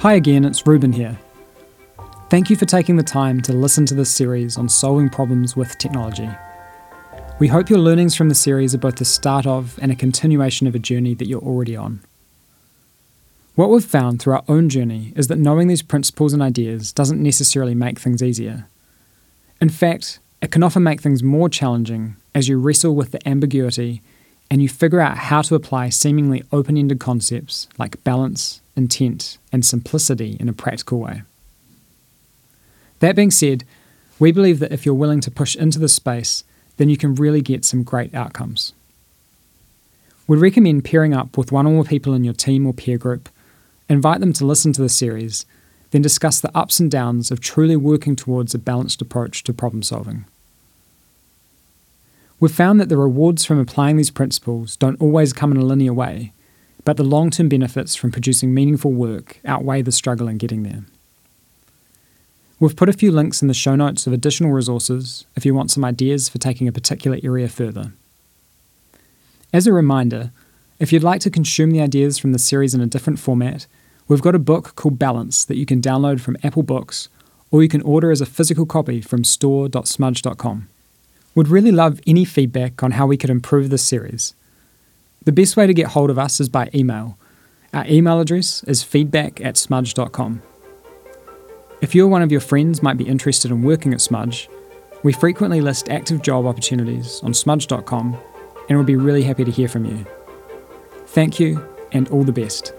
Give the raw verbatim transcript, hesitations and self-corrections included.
Hi again, it's Ruben here. Thank you for taking the time to listen to this series on solving problems with technology. We hope your learnings from the series are both the start of and a continuation of a journey that you're already on. What we've found through our own journey is that knowing these principles and ideas doesn't necessarily make things easier. In fact, it can often make things more challenging as you wrestle with the ambiguity and you figure out how to apply seemingly open-ended concepts like balance, intent, and simplicity in a practical way. That being said, we believe that if you're willing to push into this space, then you can really get some great outcomes. We'd recommend pairing up with one or more people in your team or peer group, invite them to listen to the series, then discuss the ups and downs of truly working towards a balanced approach to problem solving. We've found that the rewards from applying these principles don't always come in a linear way, but the long-term benefits from producing meaningful work outweigh the struggle in getting there. We've put a few links in the show notes of additional resources if you want some ideas for taking a particular area further. As a reminder, if you'd like to consume the ideas from the series in a different format, we've got a book called Balance that you can download from Apple Books, or you can order as a physical copy from store dot smudge dot com. We'd really love any feedback on how we could improve this series. The best way to get hold of us is by email. Our email address is feedback at smudge dot com. If you or one of your friends might be interested in working at Smudge, we frequently list active job opportunities on smudge dot com and we'll be really happy to hear from you. Thank you and all the best.